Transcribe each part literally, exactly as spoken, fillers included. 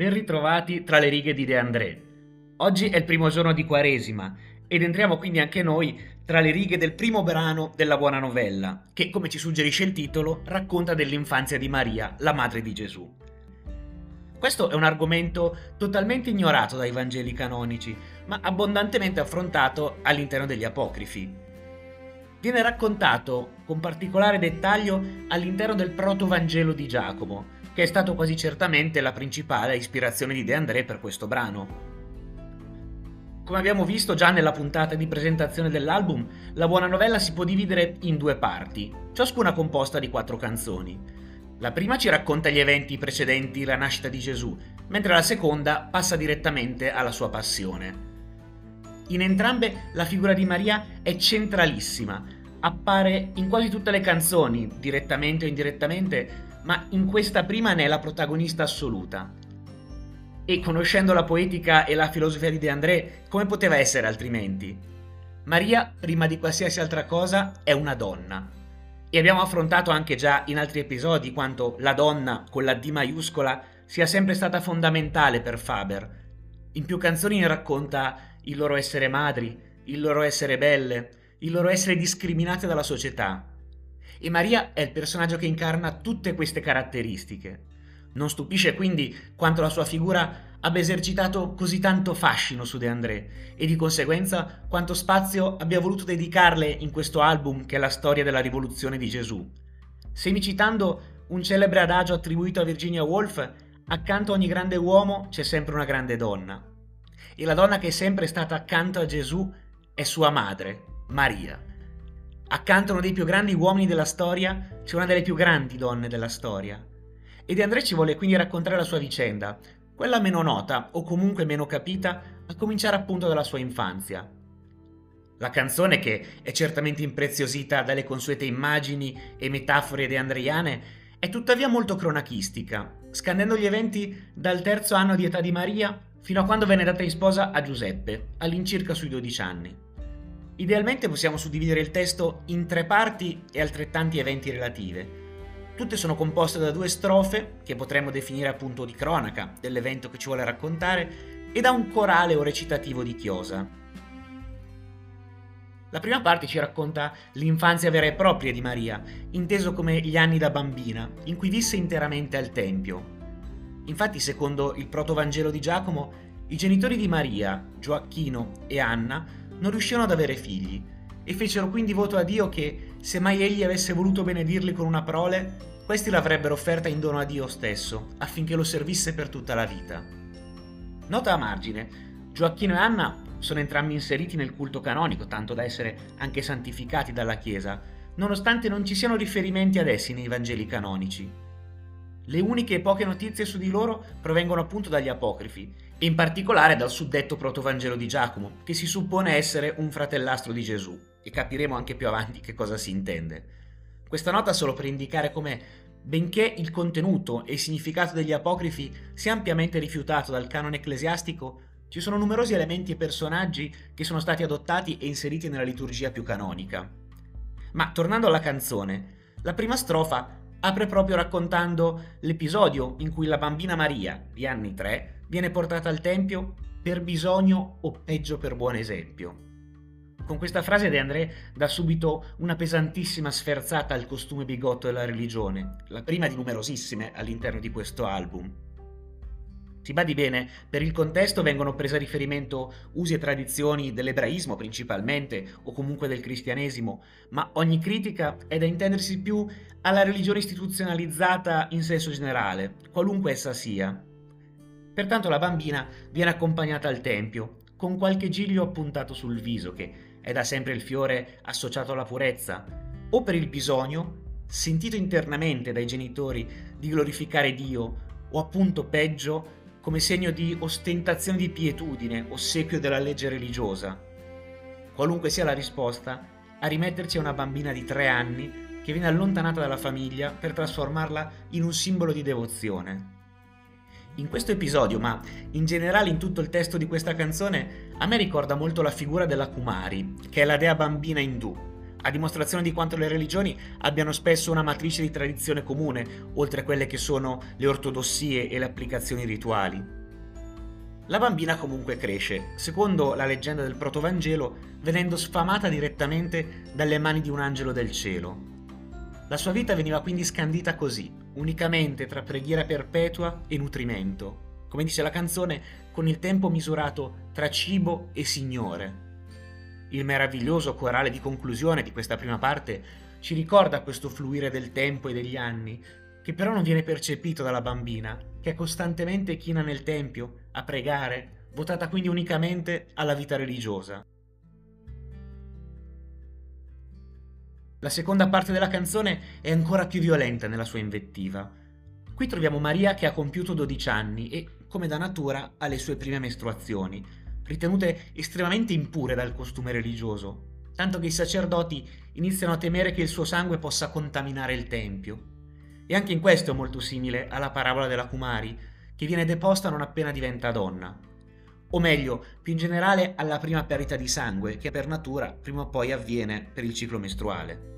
Ben ritrovati tra le righe di De André. Oggi è il primo giorno di Quaresima ed entriamo quindi anche noi tra le righe del primo brano della Buona Novella, che, come ci suggerisce il titolo, racconta dell'infanzia di Maria, la madre di Gesù. Questo è un argomento totalmente ignorato dai Vangeli canonici, ma abbondantemente affrontato all'interno degli Apocrifi. Viene raccontato con particolare dettaglio all'interno del Protovangelo di Giacomo, che è stato quasi certamente la principale ispirazione di De André per questo brano. Come abbiamo visto già nella puntata di presentazione dell'album, la Buona Novella si può dividere in due parti, ciascuna composta di quattro canzoni. La prima ci racconta gli eventi precedenti la nascita di Gesù, mentre la seconda passa direttamente alla sua passione. In entrambe la figura di Maria è centralissima, appare in quasi tutte le canzoni, direttamente o indirettamente, ma in questa prima ne è la protagonista assoluta. E conoscendo la poetica e la filosofia di De André, come poteva essere altrimenti? Maria, prima di qualsiasi altra cosa, è una donna. E abbiamo affrontato anche già in altri episodi quanto la donna, con la D maiuscola, sia sempre stata fondamentale per Faber. In più canzoni racconta il loro essere madri, il loro essere belle, il loro essere discriminate dalla società. E Maria è il personaggio che incarna tutte queste caratteristiche. Non stupisce quindi quanto la sua figura abbia esercitato così tanto fascino su De André e di conseguenza quanto spazio abbia voluto dedicarle in questo album che è la storia della rivoluzione di Gesù. Semicitando un celebre adagio attribuito a Virginia Woolf, accanto a ogni grande uomo c'è sempre una grande donna. E la donna che è sempre stata accanto a Gesù è sua madre, Maria. Accanto a uno dei più grandi uomini della storia c'è una delle più grandi donne della storia. E De André ci vuole quindi raccontare la sua vicenda, quella meno nota o comunque meno capita, a cominciare appunto dalla sua infanzia. La canzone, che è certamente impreziosita dalle consuete immagini e metafore deandriane, è tuttavia molto cronachistica, scandendo gli eventi dal terzo anno di età di Maria fino a quando venne data in sposa a Giuseppe, all'incirca sui dodici anni. Idealmente possiamo suddividere il testo in tre parti e altrettanti eventi relative. Tutte sono composte da due strofe, che potremmo definire appunto di cronaca dell'evento che ci vuole raccontare, e da un corale o recitativo di chiosa. La prima parte ci racconta l'infanzia vera e propria di Maria, inteso come gli anni da bambina, in cui visse interamente al Tempio. Infatti, secondo il Protovangelo di Giacomo, i genitori di Maria, Gioacchino e Anna, non riuscirono ad avere figli e fecero quindi voto a Dio che, se mai egli avesse voluto benedirli con una prole, questi l'avrebbero offerta in dono a Dio stesso, affinché lo servisse per tutta la vita. Nota a margine, Gioacchino e Anna sono entrambi inseriti nel culto canonico, tanto da essere anche santificati dalla Chiesa, nonostante non ci siano riferimenti ad essi nei Vangeli canonici. Le uniche e poche notizie su di loro provengono appunto dagli Apocrifi, e in particolare dal suddetto Protovangelo di Giacomo, che si suppone essere un fratellastro di Gesù, e capiremo anche più avanti che cosa si intende. Questa nota solo per indicare come, benché il contenuto e il significato degli Apocrifi sia ampiamente rifiutato dal canone ecclesiastico, ci sono numerosi elementi e personaggi che sono stati adottati e inseriti nella liturgia più canonica. Ma tornando alla canzone, la prima strofa apre proprio raccontando l'episodio in cui la bambina Maria, di anni tre, viene portata al Tempio per bisogno o peggio per buon esempio. Con questa frase De André dà subito una pesantissima sferzata al costume bigotto della religione, la prima di numerosissime all'interno di questo album. Si badi bene, per il contesto vengono prese a riferimento usi e tradizioni dell'ebraismo principalmente, o comunque del cristianesimo, ma ogni critica è da intendersi più alla religione istituzionalizzata in senso generale, qualunque essa sia. Pertanto la bambina viene accompagnata al Tempio, con qualche giglio appuntato sul viso, che è da sempre il fiore associato alla purezza, o per il bisogno, sentito internamente dai genitori, di glorificare Dio, o appunto peggio, come segno di ostentazione di pietudine, ossequio della legge religiosa. Qualunque sia la risposta, a rimetterci è una bambina di tre anni che viene allontanata dalla famiglia per trasformarla in un simbolo di devozione. In questo episodio, ma in generale in tutto il testo di questa canzone, a me ricorda molto la figura della Kumari, che è la dea bambina indù, a dimostrazione di quanto le religioni abbiano spesso una matrice di tradizione comune, oltre a quelle che sono le ortodossie e le applicazioni rituali. La bambina comunque cresce, secondo la leggenda del Protovangelo, venendo sfamata direttamente dalle mani di un angelo del cielo. La sua vita veniva quindi scandita così, unicamente tra preghiera perpetua e nutrimento, come dice la canzone, con il tempo misurato tra cibo e Signore. Il meraviglioso corale di conclusione di questa prima parte ci ricorda questo fluire del tempo e degli anni, che però non viene percepito dalla bambina, che è costantemente china nel tempio, a pregare, votata quindi unicamente alla vita religiosa. La seconda parte della canzone è ancora più violenta nella sua invettiva. Qui troviamo Maria che ha compiuto dodici anni e, come da natura, ha le sue prime mestruazioni, ritenute estremamente impure dal costume religioso, tanto che i sacerdoti iniziano a temere che il suo sangue possa contaminare il tempio. E anche in questo è molto simile alla parabola della Kumari, che viene deposta non appena diventa donna. O meglio, più in generale alla prima perdita di sangue, che per natura prima o poi avviene per il ciclo mestruale.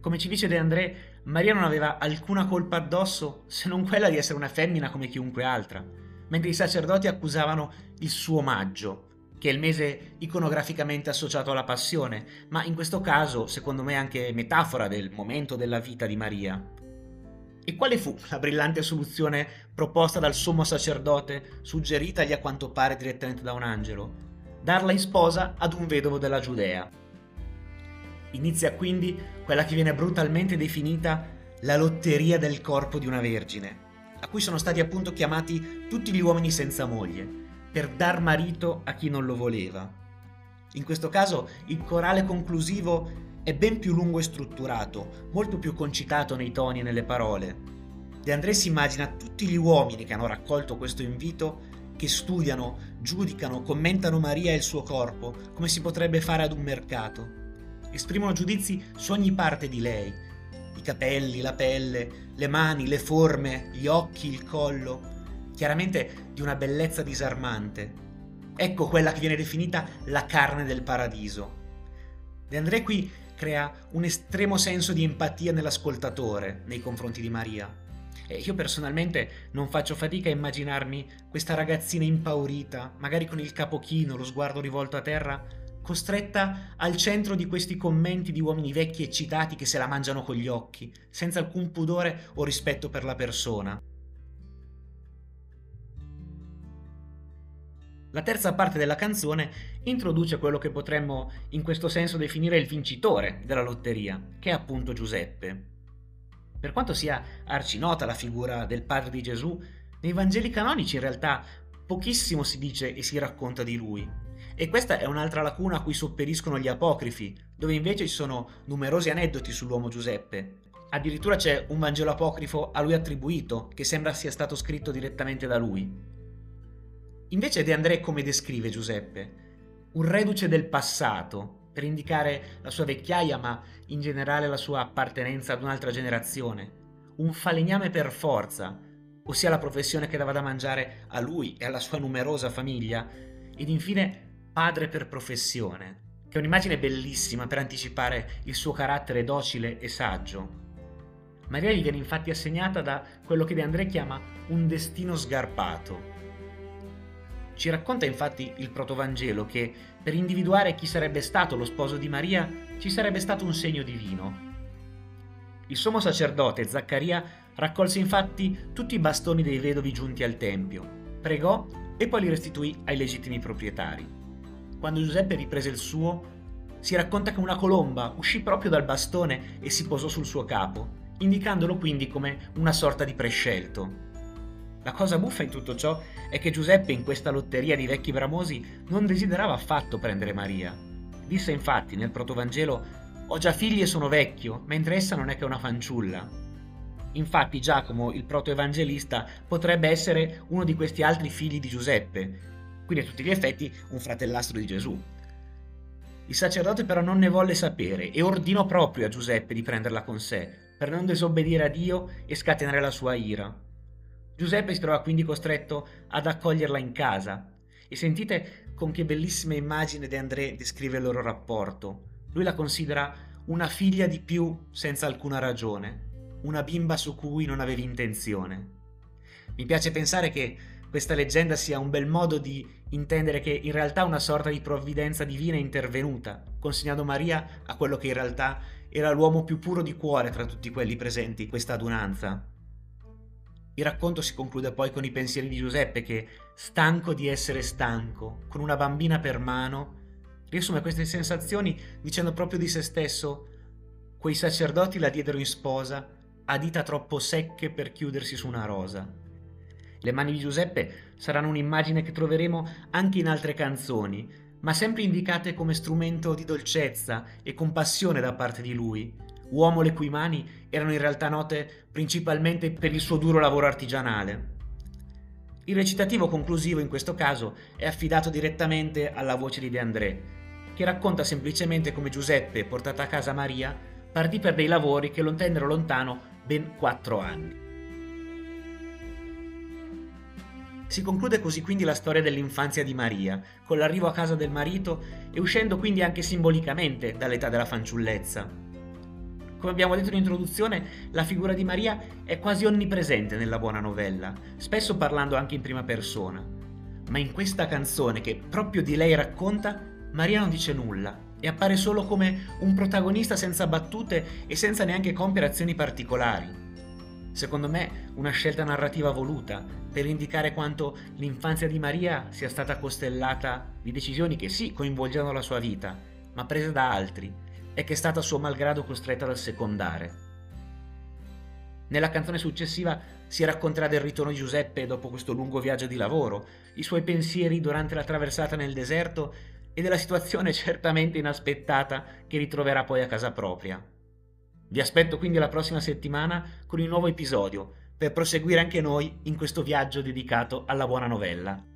Come ci dice De André, Maria non aveva alcuna colpa addosso se non quella di essere una femmina come chiunque altra, mentre i sacerdoti accusavano il suo maggio, che è il mese iconograficamente associato alla passione, ma in questo caso secondo me anche metafora del momento della vita di Maria. E quale fu la brillante soluzione proposta dal sommo sacerdote, suggeritagli a quanto pare direttamente da un angelo? Darla in sposa ad un vedovo della Giudea. Inizia quindi quella che viene brutalmente definita la lotteria del corpo di una vergine, a cui sono stati appunto chiamati tutti gli uomini senza moglie, per dar marito a chi non lo voleva. In questo caso il corale conclusivo è ben più lungo e strutturato, molto più concitato nei toni e nelle parole. De André si immagina tutti gli uomini che hanno raccolto questo invito, che studiano, giudicano, commentano Maria e il suo corpo, come si potrebbe fare ad un mercato. Esprimono giudizi su ogni parte di lei, i capelli, la pelle, le mani, le forme, gli occhi, il collo, chiaramente di una bellezza disarmante. Ecco quella che viene definita la carne del paradiso. De André qui crea un estremo senso di empatia nell'ascoltatore nei confronti di Maria. E io personalmente non faccio fatica a immaginarmi questa ragazzina impaurita, magari con il capo chino, lo sguardo rivolto a terra, costretta al centro di questi commenti di uomini vecchi eccitati che se la mangiano con gli occhi, senza alcun pudore o rispetto per la persona. La terza parte della canzone introduce quello che potremmo in questo senso definire il vincitore della lotteria, che è appunto Giuseppe. Per quanto sia arcinota la figura del padre di Gesù, nei Vangeli canonici in realtà pochissimo si dice e si racconta di lui. E questa è un'altra lacuna a cui sopperiscono gli Apocrifi, dove invece ci sono numerosi aneddoti sull'uomo Giuseppe. Addirittura c'è un Vangelo apocrifo a lui attribuito, che sembra sia stato scritto direttamente da lui. Invece De André come descrive Giuseppe? Un reduce del passato, per indicare la sua vecchiaia ma in generale la sua appartenenza ad un'altra generazione. Un falegname per forza, ossia la professione che dava da mangiare a lui e alla sua numerosa famiglia. Ed infine padre per professione, che è un'immagine bellissima per anticipare il suo carattere docile e saggio. Maria gli viene infatti assegnata da quello che De André chiama un destino sgarpato. Ci racconta infatti il Protovangelo che, per individuare chi sarebbe stato lo sposo di Maria, ci sarebbe stato un segno divino. Il sommo sacerdote Zaccaria raccolse infatti tutti i bastoni dei vedovi giunti al tempio, pregò e poi li restituì ai legittimi proprietari. Quando Giuseppe riprese il suo, si racconta che una colomba uscì proprio dal bastone e si posò sul suo capo, indicandolo quindi come una sorta di prescelto. La cosa buffa in tutto ciò è che Giuseppe in questa lotteria di vecchi bramosi non desiderava affatto prendere Maria. Disse infatti nel Protovangelo: «Ho già figli e sono vecchio, mentre essa non è che una fanciulla». Infatti Giacomo, il protoevangelista, potrebbe essere uno di questi altri figli di Giuseppe, quindi a tutti gli effetti un fratellastro di Gesù. Il sacerdote però non ne volle sapere e ordinò proprio a Giuseppe di prenderla con sé, per non disobbedire a Dio e scatenare la sua ira. Giuseppe si trova quindi costretto ad accoglierla in casa e sentite con che bellissime immagini De André descrive il loro rapporto. Lui la considera una figlia di più senza alcuna ragione, una bimba su cui non avevi intenzione. Mi piace pensare che questa leggenda sia un bel modo di intendere che in realtà una sorta di provvidenza divina è intervenuta, consegnando Maria a quello che in realtà era l'uomo più puro di cuore tra tutti quelli presenti in questa adunanza. Il racconto si conclude poi con i pensieri di Giuseppe che, stanco di essere stanco, con una bambina per mano, riassume queste sensazioni dicendo proprio di se stesso: quei sacerdoti la diedero in sposa a dita troppo secche per chiudersi su una rosa. Le mani di Giuseppe saranno un'immagine che troveremo anche in altre canzoni, ma sempre indicate come strumento di dolcezza e compassione da parte di lui, uomo le cui mani erano in realtà note principalmente per il suo duro lavoro artigianale. Il recitativo conclusivo in questo caso è affidato direttamente alla voce di De André, che racconta semplicemente come Giuseppe, portata a casa Maria, partì per dei lavori che lo tennero lontano ben quattro anni. Si conclude così quindi la storia dell'infanzia di Maria, con l'arrivo a casa del marito e uscendo quindi anche simbolicamente dall'età della fanciullezza. Come abbiamo detto in introduzione, la figura di Maria è quasi onnipresente nella Buona Novella, spesso parlando anche in prima persona. Ma in questa canzone, che proprio di lei racconta, Maria non dice nulla e appare solo come un protagonista senza battute e senza neanche compiere azioni particolari. Secondo me una scelta narrativa voluta per indicare quanto l'infanzia di Maria sia stata costellata di decisioni che sì coinvolgevano la sua vita, ma prese da altri e che è stata a suo malgrado costretta dal secondare. Nella canzone successiva si racconterà del ritorno di Giuseppe dopo questo lungo viaggio di lavoro, i suoi pensieri durante la traversata nel deserto e della situazione certamente inaspettata che ritroverà poi a casa propria. Vi aspetto quindi la prossima settimana con un nuovo episodio per proseguire anche noi in questo viaggio dedicato alla Buona Novella.